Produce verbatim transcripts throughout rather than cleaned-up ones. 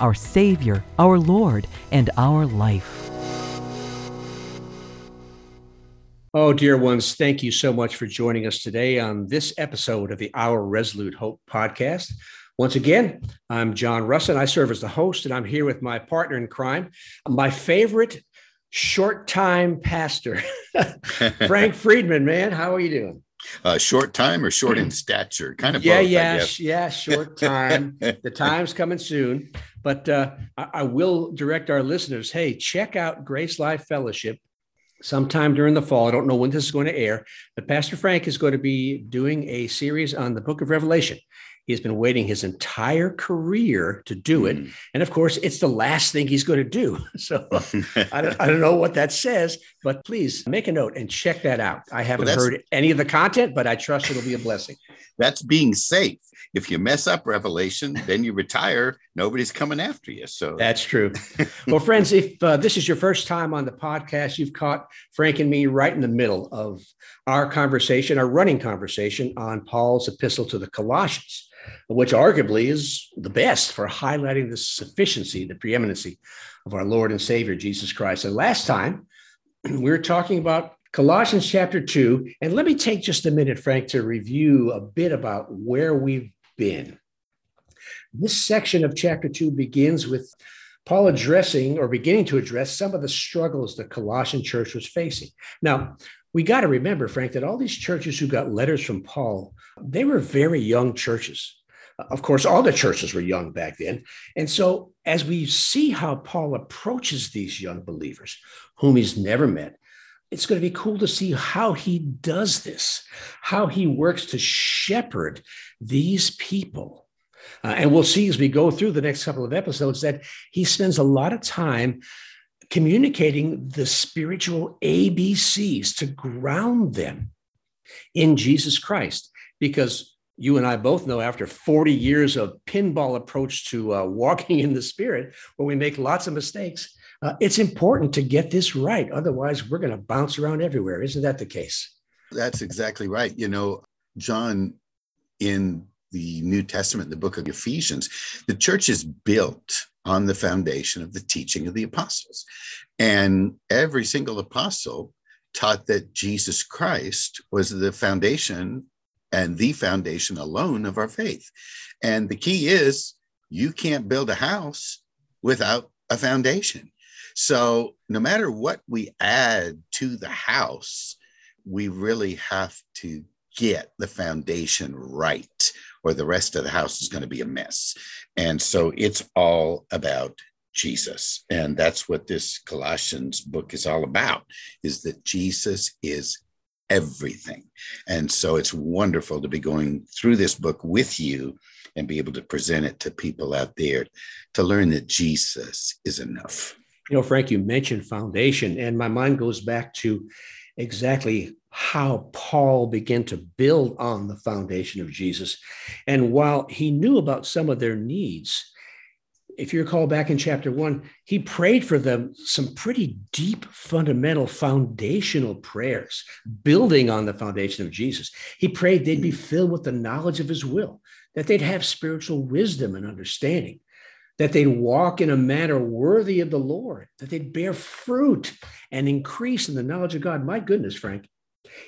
our Savior, our Lord, and our life. Oh, dear ones, thank you so much for joining us today on this episode of the Our Resolute Hope podcast. Once again, I'm John Russell, and I serve as the host, and I'm here with my partner in crime, my favorite short-time pastor, Frank Friedman. Man, how are you doing? Uh, short time or short in stature? Kind of yeah, both, yeah, I guess. yeah, short time. The time's coming soon. But uh, I, I will direct our listeners, hey, check out Grace Life Fellowship sometime during the fall. I don't know when this is going to air, but Pastor Frank is going to be doing a series on the book of Revelation. He's been waiting his entire career to do it. Mm. And of course, it's the last thing he's going to do. So I, don't, I don't know what that says, but please make a note and check that out. I haven't well, heard any of the content, but I trust it'll be a blessing. That's being safe. If you mess up Revelation, then you retire. Nobody's coming after you. So that's true. Well, friends, if uh, this is your first time on the podcast, you've caught Frank and me right in the middle of our conversation, our running conversation on Paul's epistle to the Colossians, which arguably is the best for highlighting the sufficiency, the preeminency of our Lord and Savior, Jesus Christ. And last time, we were talking about Colossians chapter two. And let me take just a minute, Frank, to review a bit about where we've been. This section of chapter two begins with Paul addressing or beginning to address some of the struggles the Colossian church was facing. Now, we got to remember, Frank, that all these churches who got letters from Paul, they were very young churches. Of course, all the churches were young back then. And so as we see how Paul approaches these young believers whom he's never met, it's going to be cool to see how he does this, how he works to shepherd these people. Uh, and we'll see as we go through the next couple of episodes that he spends a lot of time communicating the spiritual A B Cs to ground them in Jesus Christ, because you and I both know after forty years of pinball approach to uh, walking in the Spirit, where we make lots of mistakes, uh, it's important to get this right. Otherwise, we're going to bounce around everywhere. Isn't that the case? That's exactly right. You know, John, in the New Testament, the book of Ephesians, the church is built on the foundation of the teaching of the apostles. And every single apostle taught that Jesus Christ was the foundation and the foundation alone of our faith. And the key is you can't build a house without a foundation. So no matter what we add to the house, we really have to get the foundation right, or the rest of the house is going to be a mess. And so it's all about Jesus. And that's what this Colossians book is all about, is that Jesus is everything. And so it's wonderful to be going through this book with you and be able to present it to people out there to learn that Jesus is enough. You know, Frank, you mentioned foundation, and my mind goes back to exactly how Paul began to build on the foundation of Jesus. And while he knew about some of their needs, if you recall back in chapter one, he prayed for them some pretty deep, fundamental, foundational prayers, building on the foundation of Jesus. He prayed they'd be filled with the knowledge of his will, that they'd have spiritual wisdom and understanding, that they'd walk in a manner worthy of the Lord, that they'd bear fruit and increase in the knowledge of God. My goodness, Frank,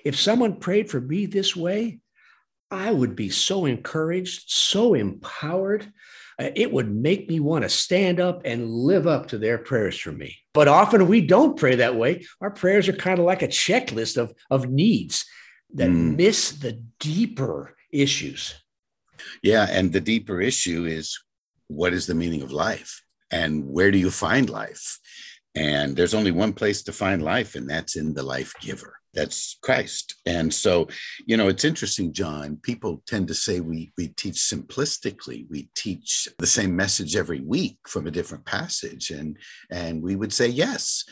if someone prayed for me this way, I would be so encouraged, so empowered. It would make me want to stand up and live up to their prayers for me. But often we don't pray that way. Our prayers are kind of like a checklist of, of needs that mm. miss the deeper issues. Yeah, and the deeper issue is, what is the meaning of life? And where do you find life? And there's only one place to find life, and that's in the life giver. That's Christ. And so, you know, it's interesting, John, people tend to say we we teach simplistically. We teach the same message every week from a different passage. And, and we would say yes,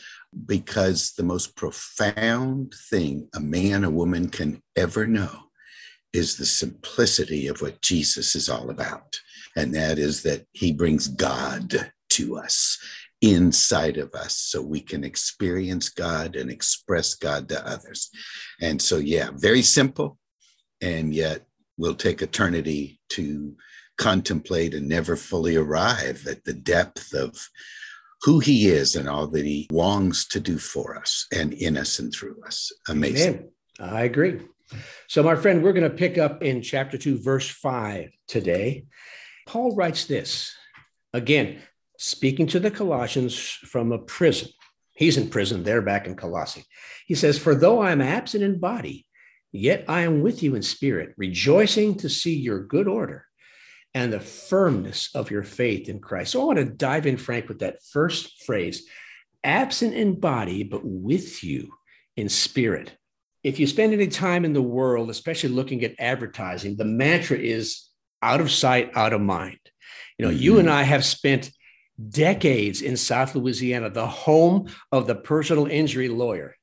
because the most profound thing a man, a woman can ever know is the simplicity of what Jesus is all about. And that is that he brings God to us, inside of us, so we can experience God and express God to others. And so, yeah, very simple. And yet we'll take eternity to contemplate and never fully arrive at the depth of who he is and all that he longs to do for us and in us and through us. Amazing. Amen. I agree. So, my friend, we're going to pick up in chapter two, verse five today. Paul writes this again, speaking to the Colossians from a prison. He's in prison there back in Colossae. He says, "For though I am absent in body, yet I am with you in spirit, rejoicing to see your good order and the firmness of your faith in Christ." So I want to dive in, Frank, with that first phrase, absent in body, but with you in spirit. If you spend any time in the world, especially looking at advertising, the mantra is out of sight, out of mind. You know, mm-hmm. you and I have spent decades in South Louisiana, the home of the personal injury lawyer.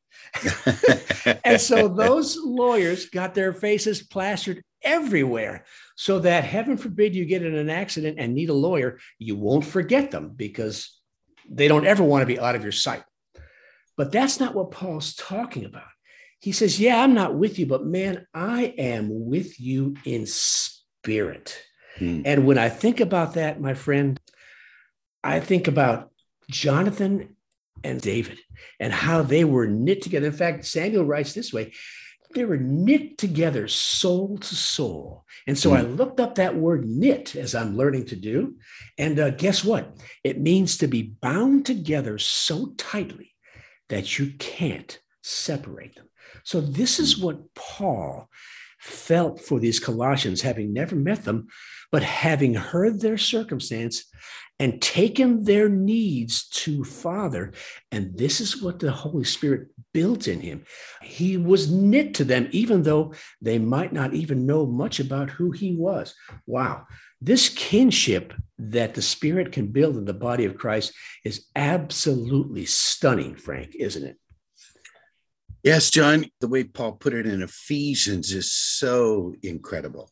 And so those lawyers got their faces plastered everywhere so that, heaven forbid, you get in an accident and need a lawyer, you won't forget them because they don't ever want to be out of your sight. But that's not what Paul's talking about. He says, yeah, I'm not with you, but man, I am with you in spirit. Hmm. And when I think about that, my friend, I think about Jonathan and David and how they were knit together. In fact, Samuel writes this way, they were knit together soul to soul. And so mm. I looked up that word knit, as I'm learning to do. And uh, guess what? It means to be bound together so tightly that you can't separate them. So this is what Paul felt for these Colossians, having never met them, but having heard their circumstance and taken their needs to Father. And this is what the Holy Spirit built in him. He was knit to them, even though they might not even know much about who he was. Wow. This kinship that the Spirit can build in the body of Christ is absolutely stunning, Frank, isn't it? Yes, John, the way Paul put it in Ephesians is so incredible.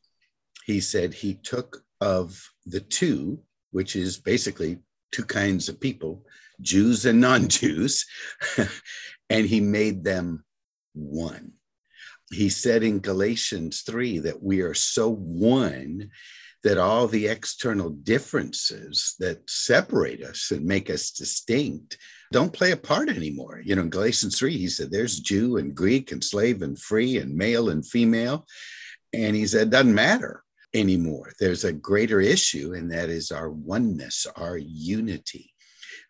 He said he took of the two, which is basically two kinds of people, Jews and non-Jews, and he made them one. He said in Galatians three that we are so one that all the external differences that separate us and make us distinct don't play a part anymore. You know, in Galatians three, he said there's Jew and Greek and slave and free and male and female. And he said, doesn't matter anymore. There's a greater issue, and that is our oneness, our unity,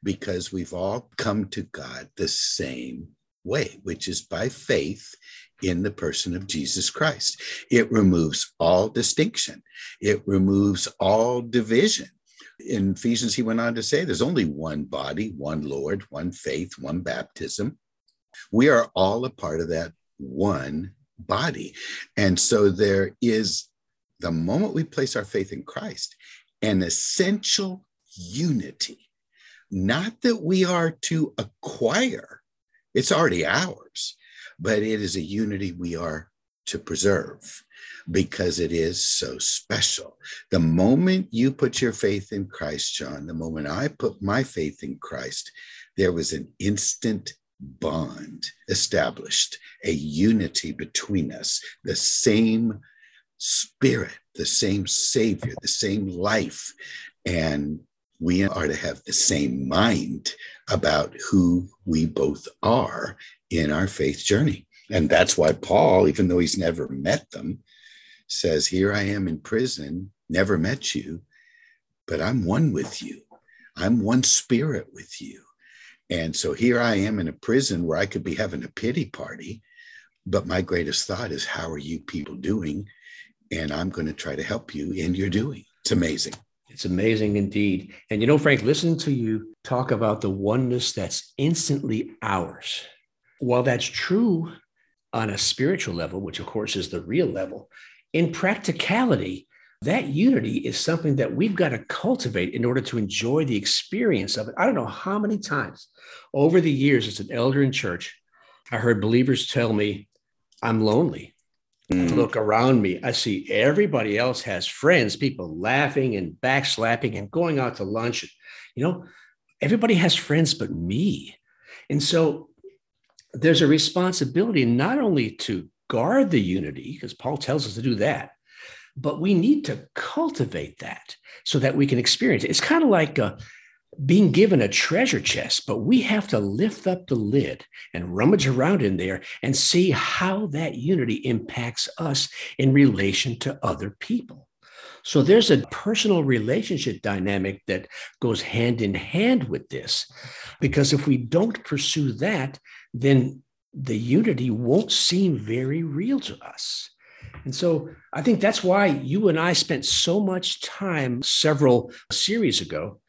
because we've all come to God the same way, which is by faith in the person of Jesus Christ. It removes all distinction. It removes all division. In Ephesians, he went on to say, there's only one body, one Lord, one faith, one baptism. We are all a part of that one body. And so there is, the moment we place our faith in Christ, an essential unity, not that we are to acquire, it's already ours, but it is a unity we are to preserve because it is so special. The moment you put your faith in Christ, John, the moment I put my faith in Christ, there was an instant bond established, a unity between us, the same Spirit, the same Savior, the same life, and we are to have the same mind about who we both are in our faith journey. And that's why Paul, even though he's never met them, says, here I am in prison, never met you, but I'm one with you. I'm one spirit with you. And so here I am in a prison where I could be having a pity party, but my greatest thought is, how are you people doing? And I'm going to try to help you in your doing. It's amazing. It's amazing indeed. And you know, Frank, listening to you talk about the oneness that's instantly ours, while that's true, on a spiritual level, which of course is the real level, in practicality, that unity is something that we've got to cultivate in order to enjoy the experience of it. I don't know how many times over the years as an elder in church, I heard believers tell me, I'm lonely. Mm. I look around me. I see everybody else has friends, people laughing and backslapping and going out to lunch. You know, everybody has friends but me. And so there's a responsibility not only to guard the unity, because Paul tells us to do that, but we need to cultivate that so that we can experience it. It's kind of like a, being given a treasure chest, but we have to lift up the lid and rummage around in there and see how that unity impacts us in relation to other people. So there's a personal relationship dynamic that goes hand in hand with this, because if we don't pursue that, then the unity won't seem very real to us. And so I think that's why you and I spent so much time several series ago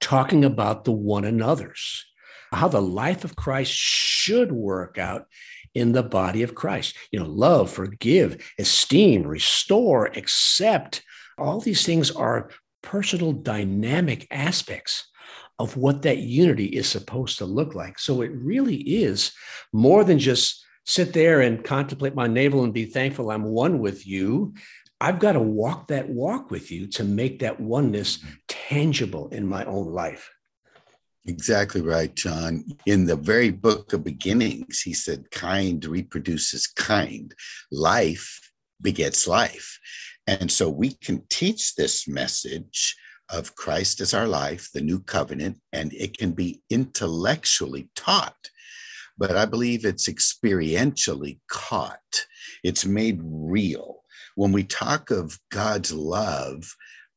talking about the one another's, how the life of Christ should work out in the body of Christ. You know, love, forgive, esteem, restore, accept. All these things are personal dynamic aspects of what that unity is supposed to look like. So it really is more than just sit there and contemplate my navel and be thankful I'm one with you. I've got to walk that walk with you to make that oneness tangible in my own life. Exactly right, John. In the very book of Beginnings, he said, kind reproduces kind. Life begets life. And so we can teach this message of Christ as our life, the new covenant, and it can be intellectually taught. But I believe it's experientially caught. It's made real. When we talk of God's love,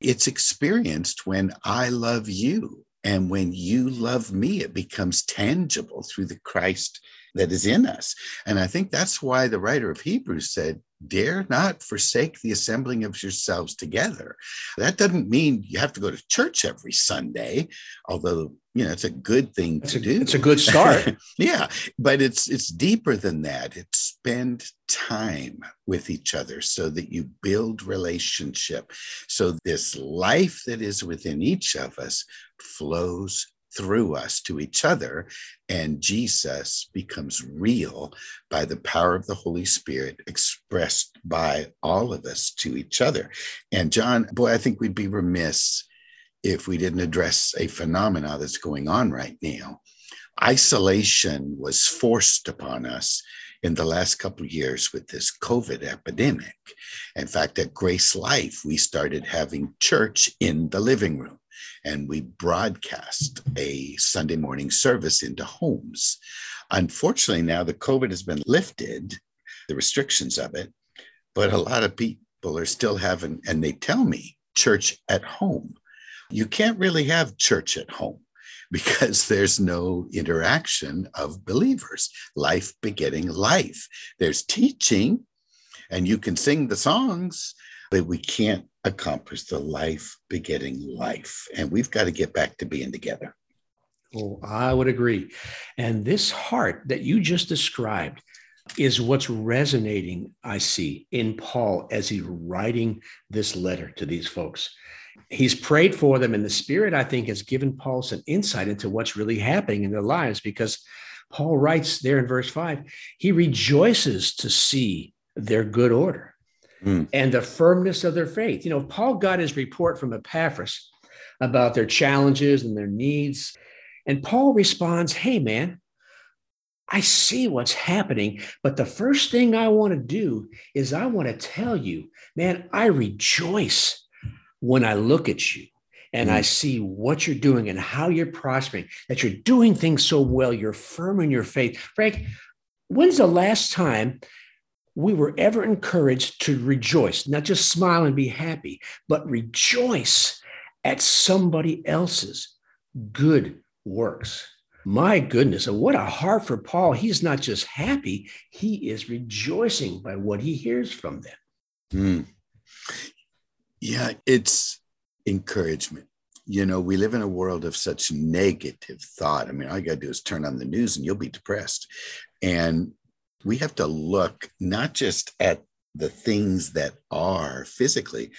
it's experienced when I love you. And when you love me, it becomes tangible through the Christ that is in us. And I think that's why the writer of Hebrews said, dare not forsake the assembling of yourselves together. That doesn't mean you have to go to church every Sunday, although, you know, it's a good thing it's to a, do. It's a good start. Yeah, but it's it's deeper than that. It's spend time with each other so that you build relationship. So this life that is within each of us flows through us to each other, and Jesus becomes real by the power of the Holy Spirit expressed by all of us to each other. And John, boy, I think we'd be remiss if we didn't address a phenomena that's going on right now. Isolation was forced upon us in the last couple of years with this COVID epidemic. In fact, at Grace Life, we started having church in the living room, and we broadcast a Sunday morning service into homes. Unfortunately, now the COVID has been lifted, the restrictions of it, but a lot of people are still having, and they tell me, church at home. You can't really have church at home because there's no interaction of believers, life begetting life. There's teaching, and you can sing the songs, but we can't accomplish the life begetting life. And we've got to get back to being together. Oh, I would agree. And this heart that you just described is what's resonating, I see, in Paul as he's writing this letter to these folks. He's prayed for them, and the Spirit, I think, has given Paul some insight into what's really happening in their lives, because Paul writes there in verse five, he rejoices to see their good order mm. and the firmness of their faith. You know, Paul got his report from Epaphras about their challenges and their needs, and Paul responds, hey, man, I see what's happening, but the first thing I want to do is I want to tell you, man, I rejoice when I look at you and I see what you're doing and how you're prospering, that you're doing things so well, you're firm in your faith. Frank, when's the last time we were ever encouraged to rejoice, not just smile and be happy, but rejoice at somebody else's good works? My goodness, and what a heart for Paul. He's not just happy, he is rejoicing by what he hears from them. Mm. Yeah, it's encouragement. You know, we live in a world of such negative thought. I mean, all you got to do is turn on the news and you'll be depressed. And we have to look not just at the things that are physically,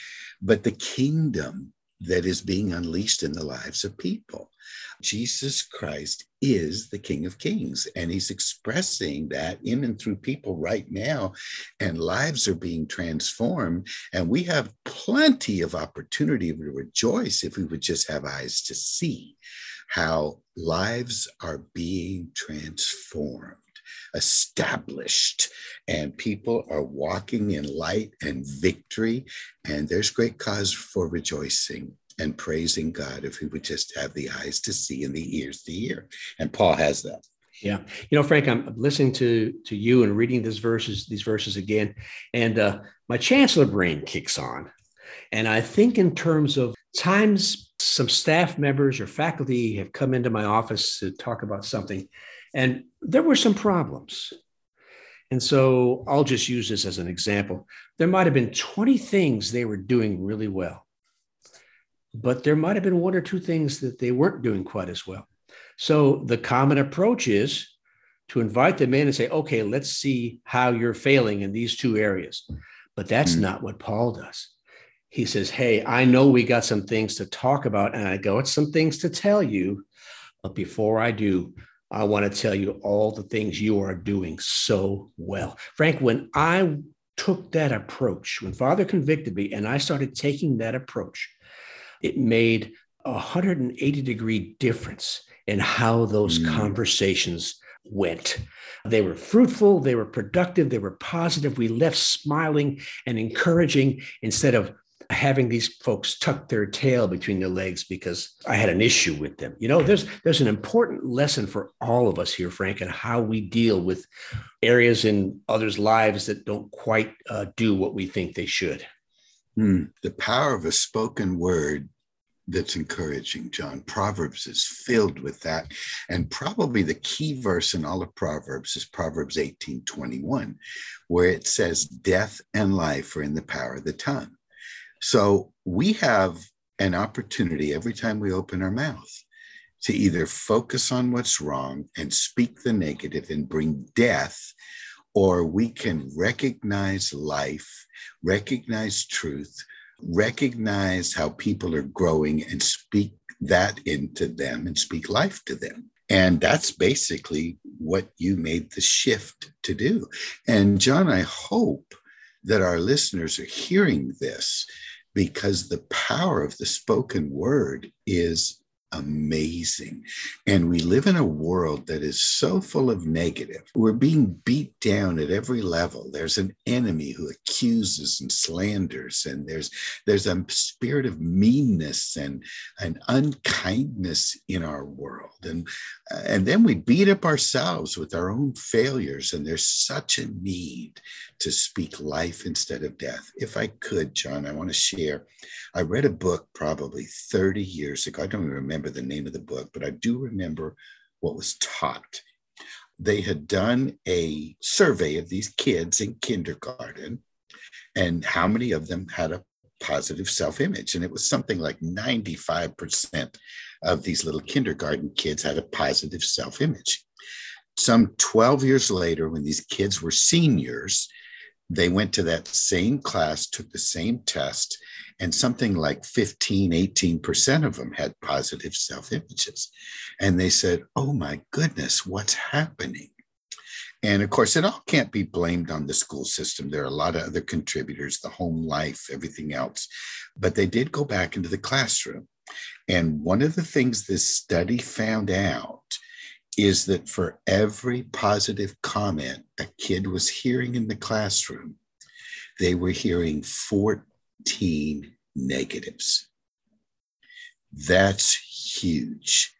but the kingdom that is being unleashed in the lives of people. Jesus Christ is the King of Kings, and he's expressing that in and through people right now, and lives are being transformed. And we have plenty of opportunity to rejoice if we would just have eyes to see how lives are being transformed, established, and people are walking in light and victory, and there's great cause for rejoicing and praising God if we would just have the eyes to see and the ears to hear. And Paul has that. Yeah. You know, Frank, I'm listening to to you and reading these verses, these verses again, and uh, my chancellor brain kicks on. And I think in terms of times some staff members or faculty have come into my office to talk about something, and there were some problems. And so I'll just use this as an example. There might have been twenty things they were doing really well, but there might have been one or two things that they weren't doing quite as well. So the common approach is to invite them in and say, okay, let's see how you're failing in these two areas. But that's mm-hmm. not what Paul does. He says, hey, I know we got some things to talk about, and I got some things to tell you, but before I do, I want to tell you all the things you are doing so well. Frank, when I took that approach, when Father convicted me and I started taking that approach, it made a one hundred eighty degree difference in how those mm. conversations went. They were fruitful, they were productive, they were positive. We left smiling and encouraging instead of having these folks tuck their tail between their legs because I had an issue with them. You know, there's there's an important lesson for all of us here, Frank, and how we deal with areas in others' lives that don't quite uh, do what we think they should. Mm, the power of a spoken word that's encouraging, John. Proverbs is filled with that. And probably the key verse in all of Proverbs is Proverbs eighteen twenty-one, where it says, death and life are in the power of the tongue. So we have an opportunity every time we open our mouth to either focus on what's wrong and speak the negative and bring death, or we can recognize life, recognize truth, recognize how people are growing and speak that into them and speak life to them. And that's basically what you made the shift to do. And John, I hope that our listeners are hearing this, because the power of the spoken word is amazing. And we live in a world that is so full of negative. We're being beat down at every level. There's an enemy who accuses and slanders, and there's there's a spirit of meanness and, and unkindness in our world. And, and then we beat up ourselves with our own failures, and there's such a need to speak life instead of death. If I could, John, I want to share. I read a book probably thirty years ago. I don't remember the name of the book, but I do remember what was taught. They had done a survey of these kids in kindergarten and how many of them had a positive self-image. And it was something like ninety-five percent of these little kindergarten kids had a positive self-image. Some twelve years later, when these kids were seniors, they went to that same class, took the same test, and something like fifteen, eighteen percent of them had positive self-images. And they said, oh my goodness, what's happening? And of course, it all can't be blamed on the school system. There are a lot of other contributors, the home life, everything else. But they did go back into the classroom. And one of the things this study found out is that for every positive comment a kid was hearing in the classroom, they were hearing fourteen negatives. That's huge.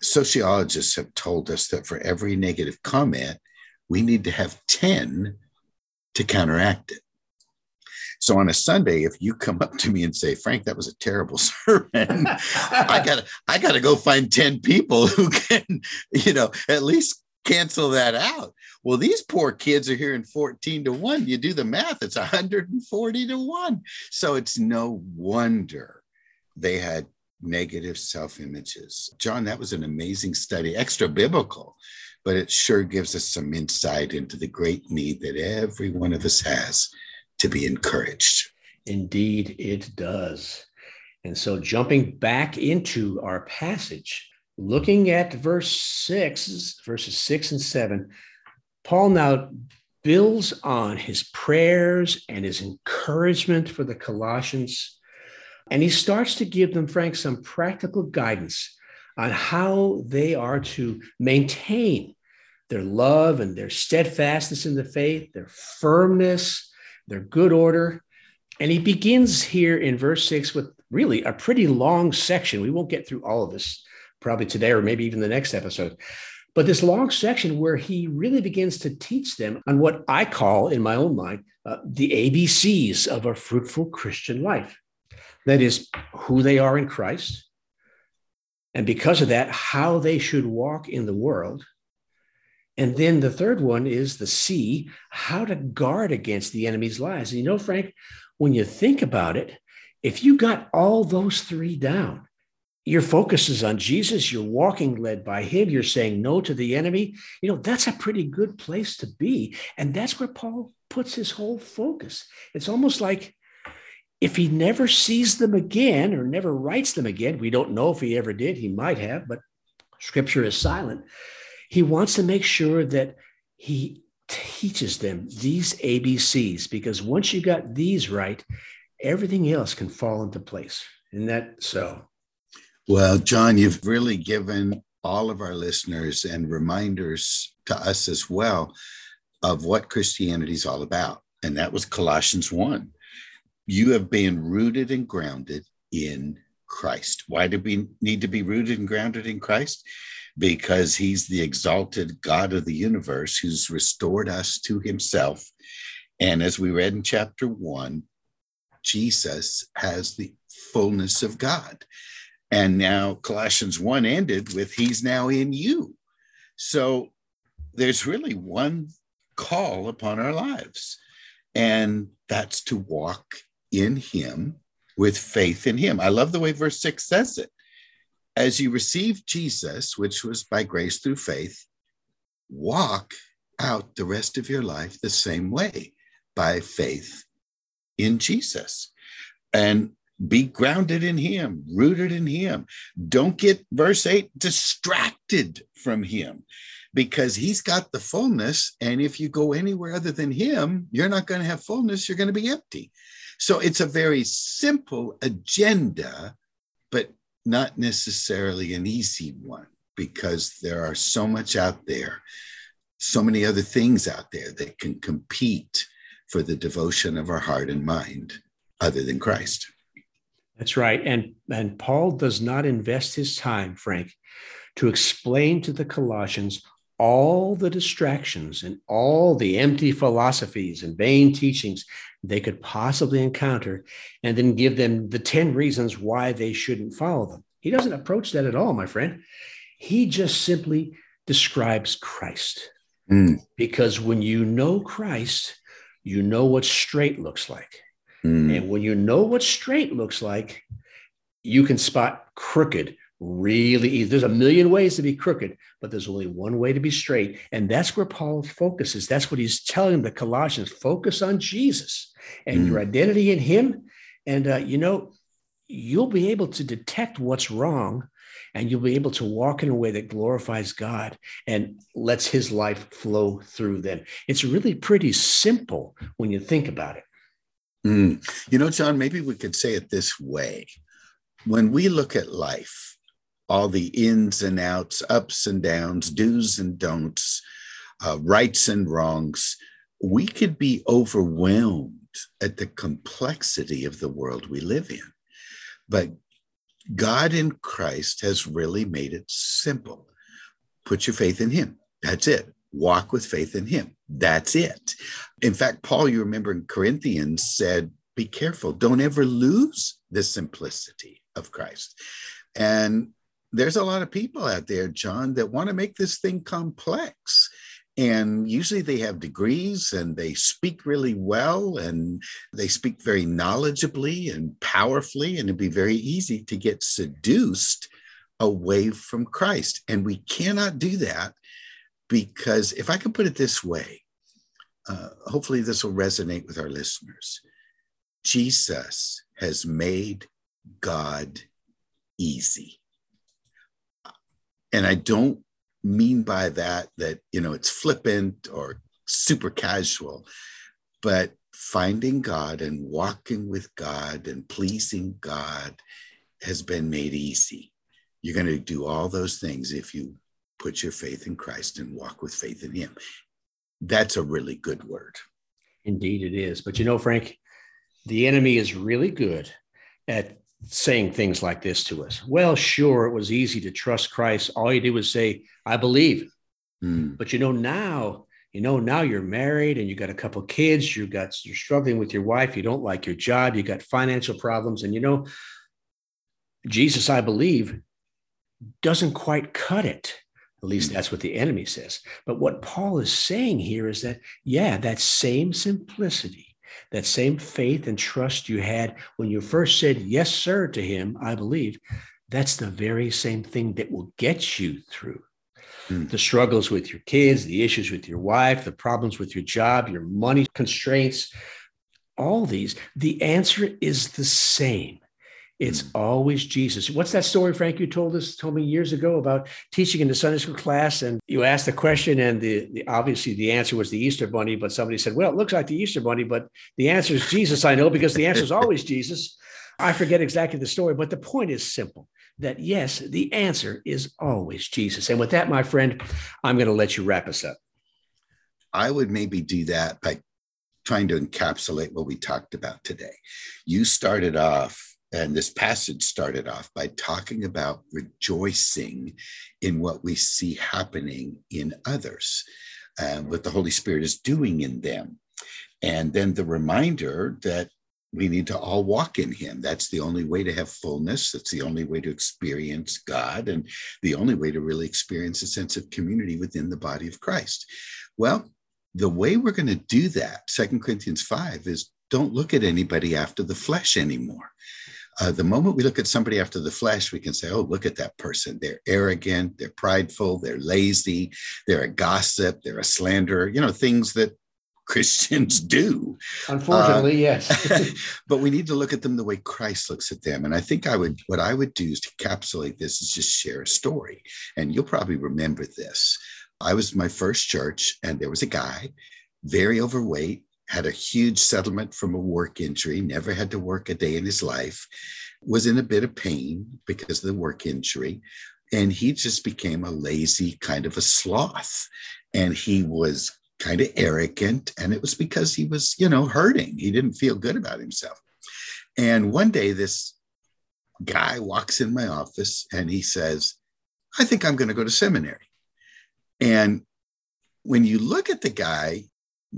Sociologists have told us that for every negative comment, we need to have ten to counteract it. So on a Sunday, if you come up to me and say, Frank, that was a terrible sermon, I gotta, I gotta go find ten people who can, you know, at least cancel that out. Well, these poor kids are hearing fourteen to one. You do the math, it's one hundred forty to one. So it's no wonder they had negative self-images. John, that was an amazing study, extra biblical, but it sure gives us some insight into the great need that every one of us has to be encouraged. Indeed, it does. And so jumping back into our passage, looking at verse six, verses six and seven, Paul now builds on his prayers and his encouragement for the Colossians. And he starts to give them, Frank, some practical guidance on how they are to maintain their love and their steadfastness in the faith, their firmness, their good order. And he begins here in verse six with really a pretty long section. We won't get through all of this probably today or maybe even the next episode. But this long section where he really begins to teach them on what I call, in my own mind, uh, the A B Cs of a fruitful Christian life. That is, who they are in Christ, and because of that, how they should walk in the world. And then the third one is the C, how to guard against the enemy's lies. And you know, Frank, when you think about it, if you got all those three down, your focus is on Jesus, you're walking led by him, you're saying no to the enemy, you know, that's a pretty good place to be. And that's where Paul puts his whole focus. It's almost like if he never sees them again or never writes them again, we don't know if he ever did, he might have, but scripture is silent. He wants to make sure that he teaches them these A B Cs, because once you got these right, everything else can fall into place. Isn't that so? Well, John, you've really given all of our listeners and reminders to us as well of what Christianity is all about. And that was Colossians one. You have been rooted and grounded in Christ. Why do we need to be rooted and grounded in Christ? Because he's the exalted God of the universe who's restored us to himself. And as we read in chapter one, Jesus has the fullness of God. And now Colossians one ended with he's now in you. So there's really one call upon our lives, and that's to walk in him with faith in him. I love the way verse six says it. As you receive Jesus, which was by grace through faith, walk out the rest of your life the same way, by faith in Jesus. And be grounded in him, rooted in him. Don't get, verse eight, distracted from him, because he's got the fullness. And if you go anywhere other than him, you're not going to have fullness. You're going to be empty. So it's a very simple agenda, but not necessarily an easy one, because there are so much out there, so many other things out there that can compete for the devotion of our heart and mind other than Christ. That's right. And, and Paul does not invest his time, Frank, to explain to the Colossians all the distractions and all the empty philosophies and vain teachings they could possibly encounter, and then give them the ten reasons why they shouldn't follow them. He doesn't approach that at all, my friend. He just simply describes Christ. Mm. Because when you know Christ, you know what straight looks like. Mm. And when you know what straight looks like, you can spot crooked really easy. There's a million ways to be crooked, but there's only one way to be straight. And that's where Paul focuses. That's what he's telling the Colossians. Focus on Jesus and mm. your identity in him. And, uh, you know, you'll be able to detect what's wrong, and you'll be able to walk in a way that glorifies God and lets his life flow through them. It's really pretty simple when you think about it. Mm. You know, John, maybe we could say it this way. When we look at life, all the ins and outs, ups and downs, do's and don'ts, uh, rights and wrongs, we could be overwhelmed at the complexity of the world we live in. But God in Christ has really made it simple. Put your faith in him. That's it. Walk with faith in him. That's it. In fact, Paul, you remember in Corinthians, said, be careful. Don't ever lose the simplicity of Christ. And there's a lot of people out there, John, that want to make this thing complex. And usually they have degrees and they speak really well and they speak very knowledgeably and powerfully. And it'd be very easy to get seduced away from Christ. And we cannot do that because, if I could put it this way, uh, hopefully this will resonate with our listeners. Jesus has made God easy. And I don't mean by that that, you know, it's flippant or super casual, but finding God and walking with God and pleasing God has been made easy. You're going to do all those things if you put your faith in Christ and walk with faith in him. That's a really good word. Indeed it is. But you know, Frank, the enemy is really good at saying things like this to us. Well, sure, it was easy to trust Christ. All you did was say, I believe. Mm. But you know, now, you know, now you're married and you got a couple of kids, you got, you're struggling with your wife, you don't like your job, you got financial problems. And you know, Jesus, I believe, doesn't quite cut it. At least that's what the enemy says. But what Paul is saying here is that, yeah, that same simplicity, that same faith and trust you had when you first said, yes, sir, to him, I believe, that's the very same thing that will get you through mm. the struggles with your kids, the issues with your wife, the problems with your job, your money constraints, all these. The answer is the same. It's mm. always Jesus. What's that story, Frank, you told us, told me years ago about teaching in the Sunday school class, and you asked the question, and the, the obviously the answer was the Easter Bunny, but somebody said, well, it looks like the Easter Bunny, but the answer is Jesus, I know, because the answer is always Jesus. I forget exactly the story, but the point is simple, that yes, the answer is always Jesus. And with that, my friend, I'm going to let you wrap us up. I would maybe do that by trying to encapsulate what we talked about today. You started off, and this passage started off by talking about rejoicing in what we see happening in others, uh, what the Holy Spirit is doing in them. And then the reminder that we need to all walk in him. That's the only way to have fullness. That's the only way to experience God and the only way to really experience a sense of community within the body of Christ. Well, the way we're going to do that, Second Corinthians five, is don't look at anybody after the flesh anymore. Uh, the moment we look at somebody after the flesh, we can say, oh, look at that person. They're arrogant, they're prideful, they're lazy, they're a gossip, they're a slanderer, you know, things that Christians do. Unfortunately, uh, yes. But we need to look at them the way Christ looks at them. And I think I would, what I would do is to encapsulate this is just share a story. And you'll probably remember this. I was in my first church, and there was a guy, very overweight, had a huge settlement from a work injury, never had to work a day in his life, was in a bit of pain because of the work injury. And he just became a lazy kind of a sloth. And he was kind of arrogant. And it was because he was, you know, hurting. He didn't feel good about himself. And one day this guy walks in my office and he says, I think I'm going to go to seminary. And when you look at the guy,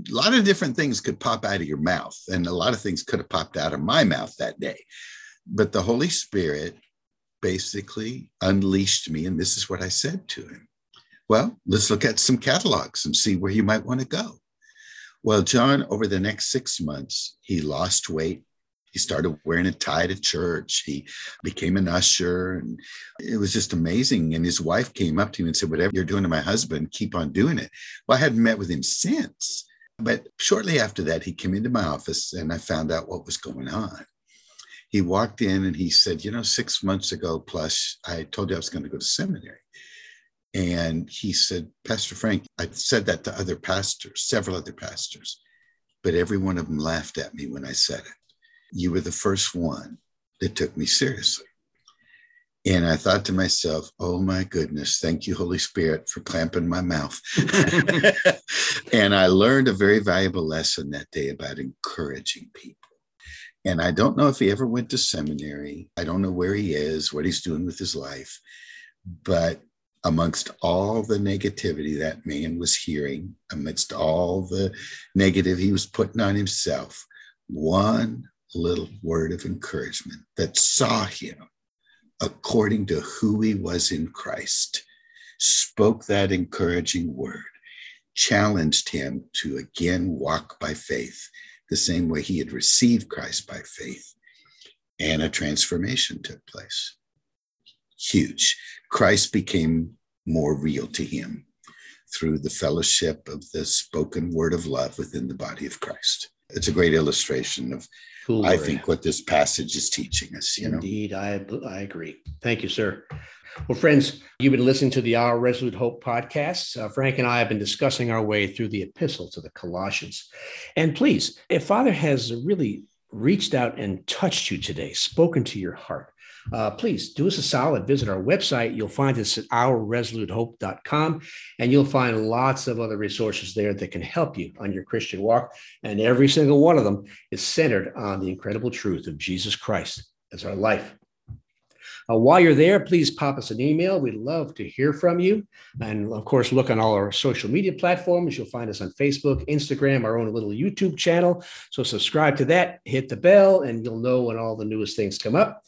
a lot of different things could pop out of your mouth, and a lot of things could have popped out of my mouth that day. But the Holy Spirit basically unleashed me, and this is what I said to him. Well, let's look at some catalogs and see where you might want to go. Well, John, over the next six months, he lost weight. He started wearing a tie to church. He became an usher. And it was just amazing. And his wife came up to him and said, whatever you're doing to my husband, keep on doing it. Well, I hadn't met with him since. But shortly after that, he came into my office and I found out what was going on. He walked in and he said, you know, six months ago plus, I told you I was going to go to seminary. And he said, Pastor Frank, I said that to other pastors, several other pastors, but every one of them laughed at me when I said it. You were the first one that took me seriously. And I thought to myself, oh my goodness, thank you, Holy Spirit, for clamping my mouth. And I learned a very valuable lesson that day about encouraging people. And I don't know if he ever went to seminary. I don't know where he is, what he's doing with his life. But amongst all the negativity that man was hearing, amidst all the negative he was putting on himself, one little word of encouragement that saw him according to who he was in Christ, spoke that encouraging word, challenged him to again walk by faith, the same way he had received Christ by faith, and a transformation took place. Huge. Christ became more real to him through the fellowship of the spoken word of love within the body of Christ. It's a great illustration of, cool, I think, what this passage is teaching us. You Indeed, know? I, I agree. Thank you, sir. Well, friends, you've been listening to the Our Resolute Hope podcast. Uh, Frank and I have been discussing our way through the epistle to the Colossians. And please, if Father has really reached out and touched you today, spoken to your heart, Uh, please do us a solid. Visit our website. You'll find us at our resolute hope dot com, and you'll find lots of other resources there that can help you on your Christian walk. And every single one of them is centered on the incredible truth of Jesus Christ as our life. Uh, while you're there, please pop us an email. We'd love to hear from you. And of course, look on all our social media platforms. You'll find us on Facebook, Instagram, our own little YouTube channel. So subscribe to that, hit the bell, and you'll know when all the newest things come up.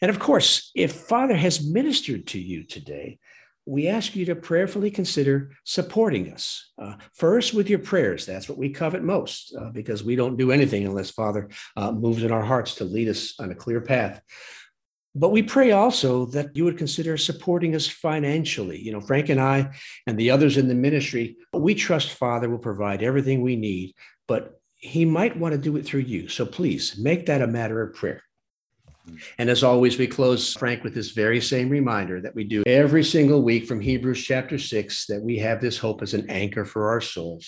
And of course, if Father has ministered to you today, we ask you to prayerfully consider supporting us. Uh, first, with your prayers. That's what we covet most, uh, because we don't do anything unless Father uh, moves in our hearts to lead us on a clear path. But we pray also that you would consider supporting us financially. You know, Frank and I and the others in the ministry, we trust Father will provide everything we need, but he might want to do it through you. So please make that a matter of prayer. And as always, we close, Frank, with this very same reminder that we do every single week from Hebrews chapter six, that we have this hope as an anchor for our souls.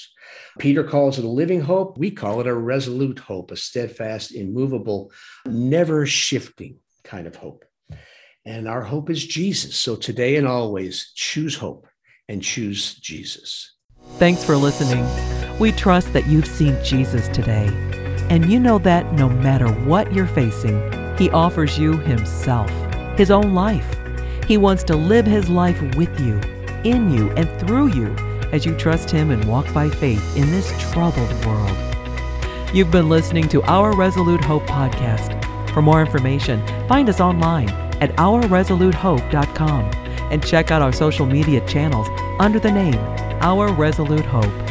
Peter calls it a living hope. We call it a resolute hope, a steadfast, immovable, never shifting kind of hope. And our hope is Jesus. So today and always, choose hope and choose Jesus. Thanks for listening. We trust that you've seen Jesus today. And you know that no matter what you're facing, he offers you himself, his own life. He wants to live his life with you, in you, and through you as you trust him and walk by faith in this troubled world. You've been listening to Our Resolute Hope podcast. For more information, find us online at our resolute hope dot com and check out our social media channels under the name Our Resolute Hope.